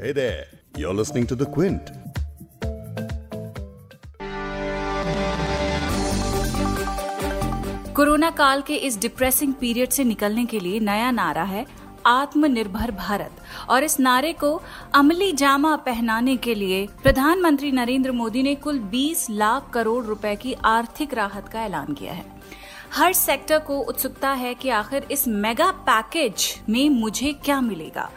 Hey there, you're listening to The Quint. Corona काल के इस डिप्रेसिंग पीरियड से निकलने के लिए नया नारा है आत्मनिर्भर भारत, और इस नारे को अमली जामा पहनाने के लिए प्रधानमंत्री नरेंद्र मोदी ने कुल 20 लाख करोड़ रुपए की आर्थिक राहत का ऐलान किया है। हर सेक्टर को उत्सुकता है कि आखिर इस मेगा पैकेज में मुझे क्या मिलेगा,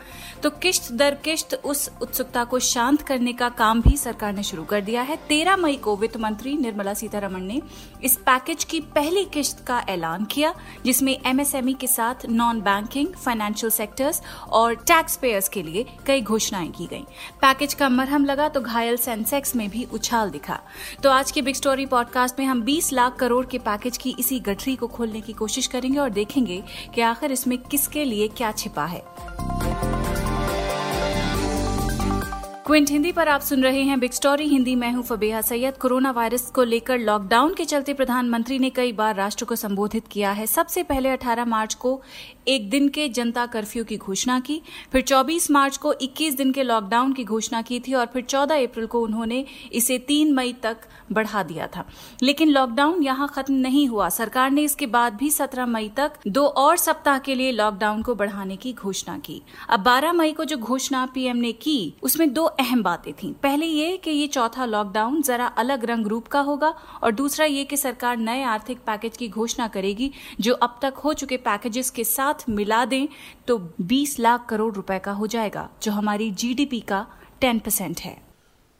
तो किश्त दर किश्त उस उत्सुकता को शांत करने का काम भी सरकार ने शुरू कर दिया है। 13 मई को वित्त मंत्री निर्मला सीतारमण ने इस पैकेज की पहली किश्त का ऐलान किया, जिसमें एमएसएमई के साथ नॉन बैंकिंग फाइनेंशियल सेक्टर्स और टैक्स पेयर्स के लिए कई घोषणाएं की गई। पैकेज का मरहम लगा तो घायल सेंसेक्स में भी उछाल दिखा। तो आज के बिग स्टोरी पॉडकास्ट में हम 20 लाख करोड़ के पैकेज की इसी गठरी को खोलने की कोशिश करेंगे और देखेंगे कि आखिर इसमें किसके लिए क्या छिपा है। क्विंट हिंदी पर आप सुन रहे हैं बिग स्टोरी हिंदी। मैं हूं फबीहा सैयद। कोरोना वायरस को लेकर लॉकडाउन के चलते प्रधानमंत्री ने कई बार राष्ट्र को संबोधित किया है। सबसे पहले 18 मार्च को एक दिन के जनता कर्फ्यू की घोषणा की, फिर 24 मार्च को 21 दिन के लॉकडाउन की घोषणा की थी और फिर 14 अप्रैल को उन्होंने इसे 3 मई तक बढ़ा दिया था। लेकिन लॉकडाउन यहां खत्म नहीं हुआ। सरकार ने इसके बाद भी 17 मई तक 2 और सप्ताह के लिए लॉकडाउन को बढ़ाने की घोषणा की। अब 12 मई को जो घोषणा पीएम ने की उसमें 2 अहम बातें थीं। पहले ये कि ये चौथा लॉकडाउन जरा अलग रंग रूप का होगा, और दूसरा ये कि सरकार नए आर्थिक पैकेज की घोषणा करेगी जो अब तक हो चुके पैकेजेस के साथ मिला दें तो 20 लाख करोड़ रुपए का हो जाएगा, जो हमारी जीडीपी का 10% है।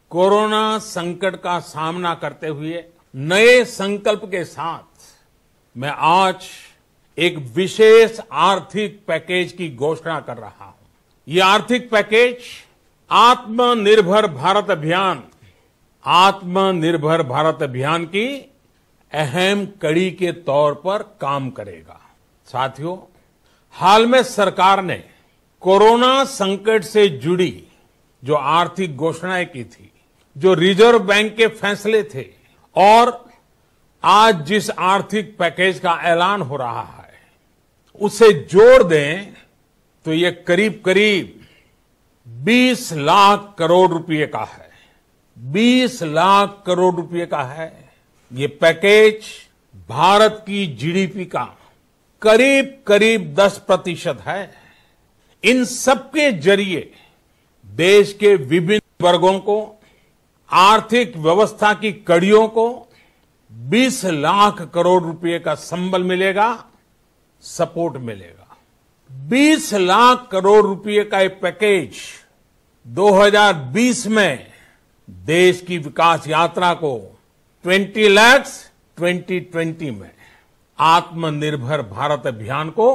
कोरोना संकट का सामना करते हुए नए संकल्प के साथ मैं आज एक विशेष आर्थिक पैकेज की घोषणा कर रहा हूं। ये आर्थिक पैकेज आत्मनिर्भर भारत अभियान की अहम कड़ी के तौर पर काम करेगा। साथियों, हाल में सरकार ने कोरोना संकट से जुड़ी जो आर्थिक घोषणाएं की थी, जो रिजर्व बैंक के फैसले थे और आज जिस आर्थिक पैकेज का ऐलान हो रहा है उसे जोड़ दें तो ये करीब करीब 20 लाख करोड़ रुपए का है। 20 लाख करोड़ रुपए का है ये पैकेज। भारत की जीडीपी का करीब करीब 10% है। इन सबके जरिए देश के विभिन्न वर्गों को आर्थिक व्यवस्था की कड़ियों को 20 लाख करोड़ रुपए का संबल मिलेगा, सपोर्ट मिलेगा। 20 लाख करोड़ रुपए का ये पैकेज 2020 में देश की विकास यात्रा को 20 लाख 2020 में आत्मनिर्भर भारत अभियान को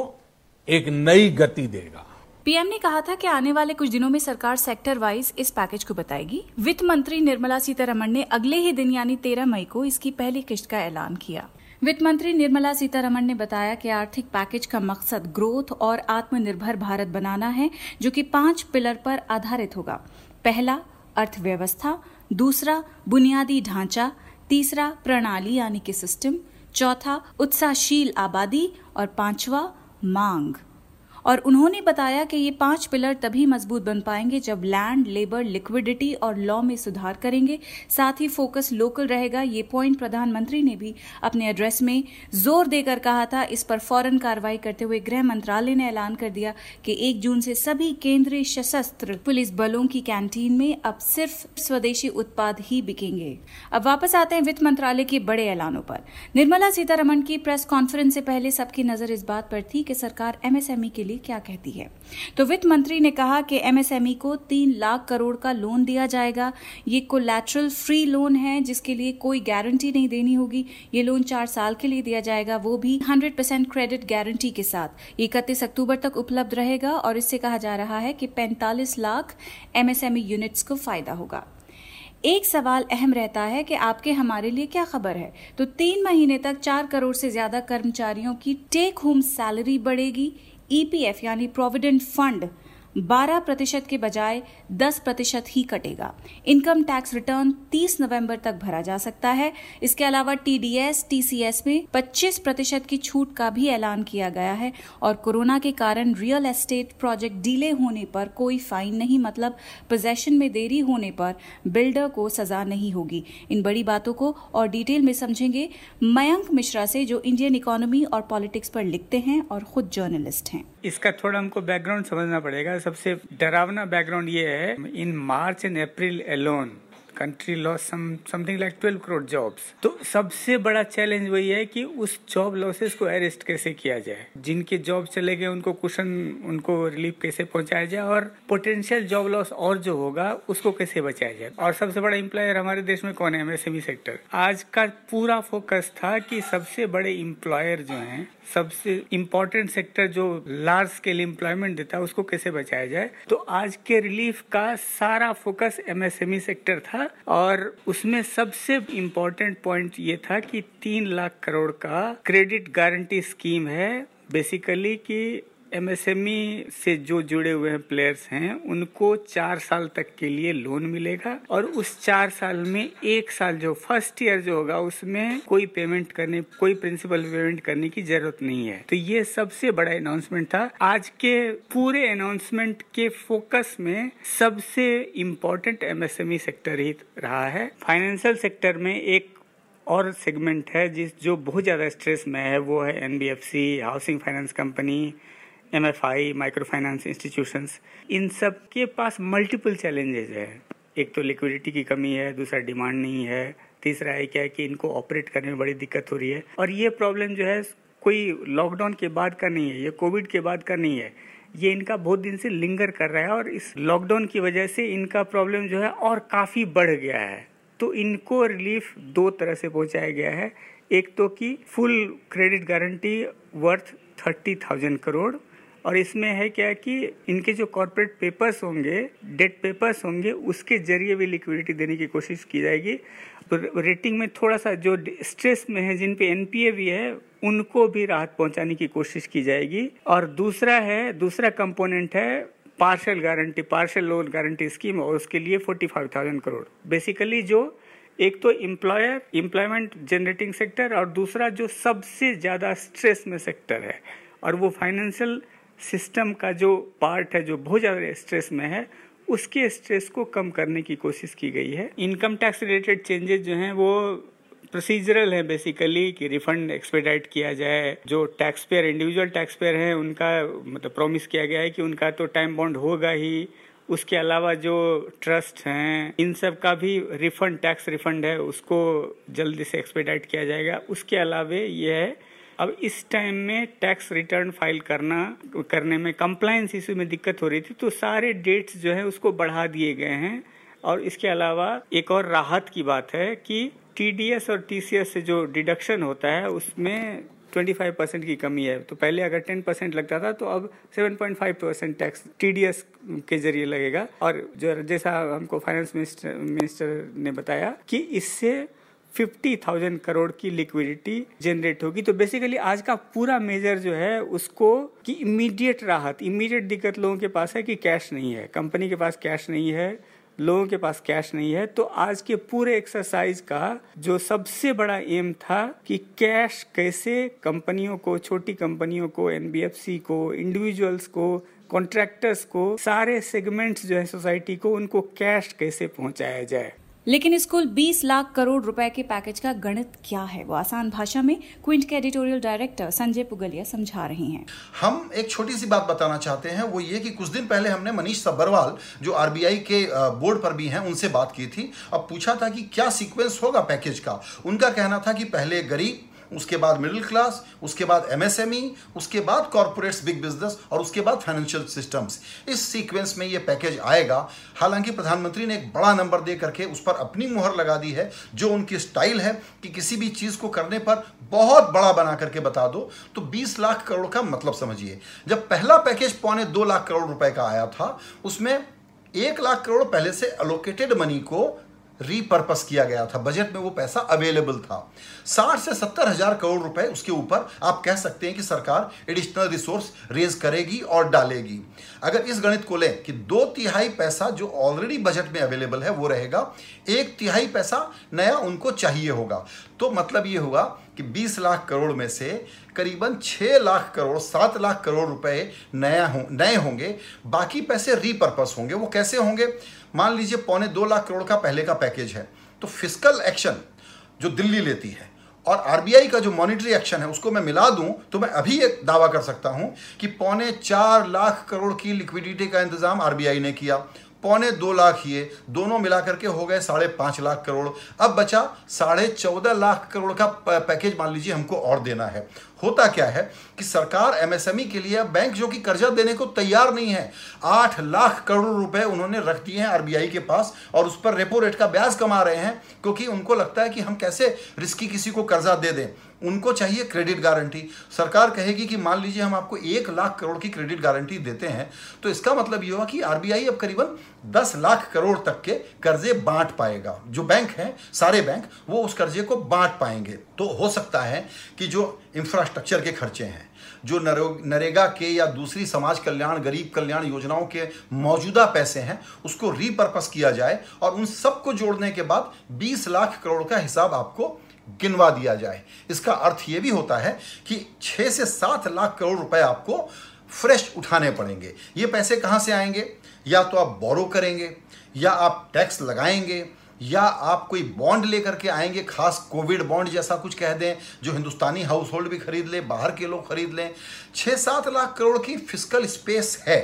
एक नई गति देगा। पीएम ने कहा था कि आने वाले कुछ दिनों में सरकार सेक्टर वाइज इस पैकेज को बताएगी। वित्त मंत्री निर्मला सीतारमण ने अगले ही दिन यानी 13 मई को इसकी पहली किश्त का ऐलान किया। वित्त मंत्री निर्मला सीतारमण ने बताया कि आर्थिक पैकेज का मकसद ग्रोथ और आत्मनिर्भर भारत बनाना है, जो कि 5 पिलर पर आधारित होगा। पहला अर्थव्यवस्था, दूसरा बुनियादी ढांचा, तीसरा प्रणाली यानी कि सिस्टम, चौथा उत्साहशील आबादी और पांचवा मांग। और उन्होंने बताया कि ये 5 पिलर तभी मजबूत बन पाएंगे जब लैंड, लेबर, लिक्विडिटी और लॉ में सुधार करेंगे। साथ ही फोकस लोकल रहेगा। ये पॉइंट प्रधानमंत्री ने भी अपने एड्रेस में जोर देकर कहा था। इस पर फौरन कार्रवाई करते हुए गृह मंत्रालय ने ऐलान कर दिया कि 1 जून से सभी केंद्रीय सशस्त्र पुलिस बलों की कैंटीन में अब सिर्फ स्वदेशी उत्पाद ही बिकेंगे। अब वापस आते हैं वित्त मंत्रालय के बड़े ऐलानों पर। निर्मला सीतारमण की प्रेस कॉन्फ्रेंस से पहले सबकी नजर इस बात पर थी कि सरकार एमएसएमई के लिए क्या कहती है। तो वित्त मंत्री ने कहा कि एमएसएमई को 3 लाख करोड़ का लोन दिया जाएगा। ये कोलैटरल फ्री लोन है जिसके लिए कोई गारंटी नहीं देनी होगी। ये लोन 4 साल के लिए दिया जाएगा, वो भी 100% क्रेडिट गारंटी के साथ। 31 अक्टूबर तक उपलब्ध रहेगा और इससे कहा जा रहा है कि 45 लाख एमएसएमई यूनिट्स को फायदा होगा। एक सवाल अहम रहता है कि आपके हमारे लिए क्या खबर है। तो 3 महीने तक 4 करोड़ से ज्यादा कर्मचारियों की टेक होम सैलरी बढ़ेगी। ईपीएफ यानी प्रोविडेंट फंड 12% के बजाय 10% ही कटेगा। इनकम टैक्स रिटर्न 30 नवंबर तक भरा जा सकता है। इसके अलावा TDS, TCS में 25% की छूट का भी ऐलान किया गया है और कोरोना के कारण रियल एस्टेट प्रोजेक्ट डिले होने पर कोई फाइन नहीं, मतलब पोजेशन में देरी होने पर बिल्डर को सजा नहीं होगी। इन बड़ी बातों को और डिटेल में समझेंगे मयंक मिश्रा से, जो इंडियन इकोनॉमी और पॉलिटिक्स पर लिखते हैं और खुद जर्नलिस्ट हैं। इसका थोड़ा हमको बैकग्राउंड समझना पड़ेगा। सबसे डरावना बैकग्राउंड ये है, in March and April alone country loss something like 12 crore jobs. तो सबसे बड़ा चैलेंज वही है कि उस जॉब लॉसेस को अरेस्ट कैसे किया जाए, जिनके जॉब चले गए उनको कुशन, उनको रिलीफ कैसे पहुंचाया जाए और पोटेंशियल जॉब लॉस और जो होगा उसको कैसे बचाया जाए। और सबसे बड़ा एम्प्लॉयर हमारे देश में कौन है? MSME sector. आज का पूरा फोकस था कि सबसे बड़े एम्प्लॉयर जो है, सबसे इम्पोर्टेंट सेक्टर जो लार्ज स्केल एम्प्लॉयमेंट देता है, उसको कैसे बचाया जाए। तो आज के रिलीफ का सारा फोकस MSME सेक्टर था और उसमें सबसे इम्पोर्टेंट पॉइंट ये था कि 3 लाख करोड़ का क्रेडिट गारंटी स्कीम है, बेसिकली कि MSME से जो जुड़े हुए हैं प्लेयर्स हैं उनको 4 साल तक के लिए लोन मिलेगा और उस 4 साल में 1 साल जो फर्स्ट ईयर जो होगा उसमें कोई पेमेंट करने, कोई प्रिंसिपल पेमेंट करने की जरूरत नहीं है। तो ये सबसे बड़ा अनाउंसमेंट था। आज के पूरे अनाउंसमेंट के फोकस में सबसे इम्पोर्टेंट MSME सेक्टर ही रहा है। फाइनेंशियल सेक्टर में एक और सेगमेंट है जो बहुत ज़्यादा स्ट्रेस में है, वो है NBFC, housing finance company, MFI, micro finance institutions. इन सब के पास मल्टीपल चैलेंजेस है। एक तो लिक्विडिटी की कमी है, दूसरा डिमांड नहीं है, तीसरा है क्या कि इनको ऑपरेट करने में बड़ी दिक्कत हो रही है। और ये प्रॉब्लम जो है कोई लॉकडाउन के बाद का नहीं है, ये कोविड के बाद का नहीं है, ये इनका बहुत दिन से लिंगर कर रहा है और इस लॉकडाउन की वजह से इनका प्रॉब्लम जो है और काफ़ी बढ़ गया है। तो इनको रिलीफ 2 तरह से पहुँचाया गया है। एक तो कि full credit guarantee worth 30,000 crore, और इसमें है क्या कि इनके जो कॉर्पोरेट पेपर्स होंगे, डेट पेपर्स होंगे, उसके जरिए भी लिक्विडिटी देने की कोशिश की जाएगी। रेटिंग में थोड़ा सा जो स्ट्रेस में है, जिन पे NPA भी है, उनको भी राहत पहुंचाने की कोशिश की जाएगी। और दूसरा कंपोनेंट है पार्शियल लोन गारंटी स्कीम, और उसके लिए 45,000 करोड़। बेसिकली जो एक तो एम्प्लॉयमेंट जनरेटिंग सेक्टर और दूसरा जो सबसे ज़्यादा स्ट्रेस में सेक्टर है और वो फाइनेंशियल सिस्टम का जो पार्ट है जो बहुत ज़्यादा स्ट्रेस में है, उसके स्ट्रेस को कम करने की कोशिश की गई है। इनकम टैक्स रिलेटेड चेंजेस जो हैं वो प्रोसीजरल है, बेसिकली कि रिफंड एक्सपेडाइट किया जाए। जो tax payer, individual tax payer हैं, उनका मतलब प्रॉमिस किया गया है कि उनका तो टाइम बॉन्ड होगा ही। उसके अलावा जो ट्रस्ट हैं, इन सब का भी रिफंड, टैक्स रिफंड है, उसको जल्दी से एक्सपेडाइट किया जाएगा। उसके अलावा ये है, अब इस टाइम में टैक्स रिटर्न फाइल करने में कंप्लायंस इशू में दिक्कत हो रही थी, तो सारे डेट्स जो है उसको बढ़ा दिए गए हैं। और इसके अलावा एक और राहत की बात है कि TDS और TCS से जो डिडक्शन होता है उसमें 25% की कमी है। तो पहले अगर 10% लगता था तो अब 7.5% टैक्स TDS के जरिए लगेगा। और जो जैसा हमको फाइनेंस मिनिस्टर ने बताया कि इससे 50,000 करोड़ की लिक्विडिटी जनरेट होगी। तो बेसिकली आज का पूरा मेजर जो है उसको कि इमीडिएट राहत, इमीडिएट दिक्कत लोगों के पास है कि कैश नहीं है, कंपनी के पास कैश नहीं है, लोगों के पास कैश नहीं है। तो आज के पूरे एक्सरसाइज का जो सबसे बड़ा एम था कि कैश कैसे कंपनियों को, छोटी कंपनियों को, NBFC को, इंडिविजुअल्स को, कॉन्ट्रैक्टर्स को, सारे सेगमेंट्स जो है सोसाइटी को, उनको कैश कैसे पहुँचाया जाए। लेकिन इस कुल 20 लाख करोड़ रुपए के पैकेज का गणित क्या है, वो आसान भाषा में क्विंट के एडिटोरियल डायरेक्टर संजय पुगलिया समझा रहे हैं। हम एक छोटी सी बात बताना चाहते हैं, वो ये कि कुछ दिन पहले हमने मनीष सब्बरवाल जो RBI के बोर्ड पर भी हैं उनसे बात की थी और पूछा था कि क्या सीक्वेंस होगा पैकेज का। उनका कहना था कि पहले गरीब, उसके बाद मिडिल क्लास, उसके बाद MSME, उसके बाद कॉर्पोरेट्स, बिग बिजनेस और उसके बाद फाइनेंशियल सिस्टम्स। इस सीक्वेंस में ये पैकेज आएगा। हालांकि प्रधानमंत्री ने एक बड़ा नंबर दे करके उस पर अपनी मुहर लगा दी है, जो उनकी स्टाइल है कि किसी भी चीज़ को करने पर बहुत बड़ा बना करके बता दो। तो 20 लाख करोड़ का मतलब समझिए, जब पहला पैकेज 2.25 लाख करोड़ रुपए का आया था उसमें 1 लाख करोड़ पहले से एलोकेटेड मनी को रीपर्पस किया गया था, बजट में वो पैसा अवेलेबल था। 60 से 70 हज़ार करोड़ रुपए उसके ऊपर आप कह सकते हैं कि सरकार एडिशनल रिसोर्स रेज करेगी और डालेगी। अगर इस गणित को लें कि 2/3 पैसा जो ऑलरेडी बजट में अवेलेबल है वो रहेगा, 1/3 पैसा नया उनको चाहिए होगा, तो मतलब ये होगा कि 20 लाख करोड़ में से करीबन 6 लाख करोड़ 7 लाख करोड़ रुपए नए होंगे, बाकी पैसे रीपर्पस होंगे। वो कैसे होंगे? मान लीजिए 2.25 लाख करोड़ का पहले का पैकेज है, तो फिस्कल एक्शन जो दिल्ली लेती है और आरबीआई का जो मॉनिटरी एक्शन है उसको मैं मिला दूं तो मैं अभी एक दावा कर सकता हूं कि 4.25 लाख करोड़ की लिक्विडिटी का इंतजाम आरबीआई ने किया, 2.25 लाख ये दोनों मिलाकर के हो गए 5.5 लाख करोड़। अब बचा 14.5 लाख करोड़ का पैकेज मान लीजिए हमको और देना है। होता क्या है कि सरकार एमएसएमई के लिए, बैंक जो कि कर्जा देने को तैयार नहीं है, 8 लाख करोड़ रुपए उन्होंने रख दिए हैं आरबीआई के पास और उस पर रेपो रेट का ब्याज कमा रहे हैं, क्योंकि उनको लगता है कि हम कैसे रिस्की किसी को कर्जा दे दें। उनको चाहिए क्रेडिट गारंटी। सरकार कहेगी कि मान लीजिए हम आपको 1 लाख करोड़ की क्रेडिट गारंटी देते हैं, तो इसका मतलब ये हुआ कि आरबीआई अब करीबन 10 लाख करोड़ तक के कर्जे बांट पाएगा। जो बैंक हैं, सारे बैंक, वो उस कर्जे को बांट पाएंगे। तो हो सकता है कि जो इंफ्रास्ट्रक्चर के खर्चे हैं, जो नरेगा के या दूसरी समाज कल्याण, गरीब कल्याण योजनाओं के मौजूदा पैसे हैं, उसको रीपर्पस किया जाए और उन सबको जोड़ने के बाद 20 लाख करोड़ का हिसाब आपको गिनवा दिया जाए। इसका अर्थ यह भी होता है कि 6 से 7 लाख करोड़ रुपए आपको फ्रेश उठाने पड़ेंगे। ये पैसे कहाँ से आएंगे? या तो आप बोरो करेंगे, या आप टैक्स लगाएंगे, या आप कोई बॉन्ड लेकर के आएंगे, खास कोविड बॉन्ड जैसा कुछ कह दें जो हिंदुस्तानी हाउस होल्ड भी खरीद ले, बाहर के लोग खरीद लें। 6-7 लाख करोड़ की फिस्कल स्पेस है।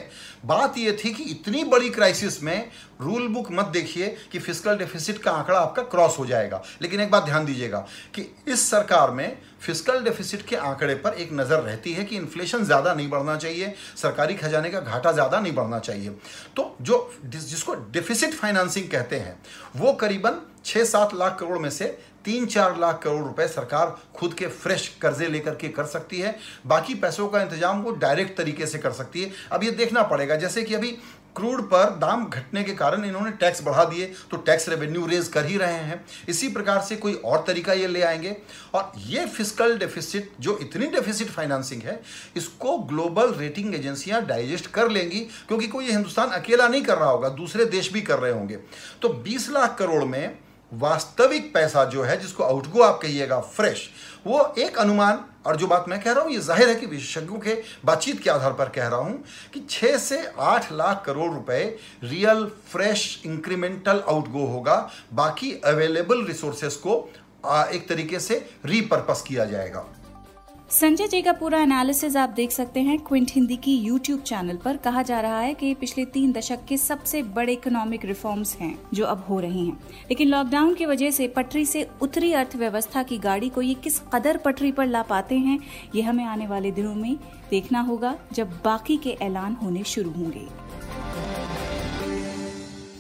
बात यह थी कि इतनी बड़ी क्राइसिस में रूल बुक मत देखिए कि फिस्कल डेफिसिट का आंकड़ा आपका क्रॉस हो जाएगा, लेकिन एक बात ध्यान दीजिएगा कि इस सरकार में फिस्कल डेफिसिट के आंकड़े पर एक नज़र रहती है कि इन्फ्लेशन ज़्यादा नहीं बढ़ना चाहिए, सरकारी खजाने का घाटा ज़्यादा नहीं बढ़ना चाहिए। तो जो जिसको डेफिसिट फाइनेंसिंग कहते हैं, वो करीबन 6-7 लाख करोड़ में से 3-4 लाख करोड़ रुपए सरकार खुद के फ्रेश कर्जे लेकर के कर सकती है। बाकी पैसों का इंतजाम वो डायरेक्ट तरीके से कर सकती है। अब ये देखना पड़ेगा, जैसे कि अभी क्रूड पर दाम घटने के कारण इन्होंने टैक्स बढ़ा दिए तो टैक्स रेवेन्यू रेज कर ही रहे हैं, इसी प्रकार से कोई और तरीका ये ले आएंगे। और ये फिस्कल डेफिसिट, जो इतनी डेफिसिट फाइनेंसिंग है, इसको ग्लोबल रेटिंग एजेंसियां डाइजेस्ट कर लेंगी, क्योंकि कोई हिंदुस्तान अकेला नहीं कर रहा होगा, दूसरे देश भी कर रहे होंगे। तो 20 लाख करोड़ में वास्तविक पैसा जो है, जिसको आउटगो आप कहिएगा, फ्रेश, वो एक अनुमान, और जो बात मैं कह रहा हूँ ये जाहिर है कि विशेषज्ञों के बातचीत के आधार पर कह रहा हूँ कि 6 से 8 लाख करोड़ रुपए रियल फ्रेश इंक्रीमेंटल आउटगो होगा, बाकी अवेलेबल रिसोर्सेस को एक तरीके से रीपर्पस किया जाएगा। संजय जी का पूरा एनालिसिस आप देख सकते हैं क्विंट हिंदी की यूट्यूब चैनल पर। कहा जा रहा है कि पिछले 3 दशक के सबसे बड़े इकोनॉमिक रिफॉर्म्स हैं जो अब हो रहे हैं, लेकिन लॉकडाउन की वजह से पटरी से उतरी अर्थव्यवस्था की गाड़ी को ये किस कदर पटरी पर ला पाते हैं, ये हमें आने वाले दिनों में देखना होगा जब बाकी के ऐलान होने शुरू होंगे।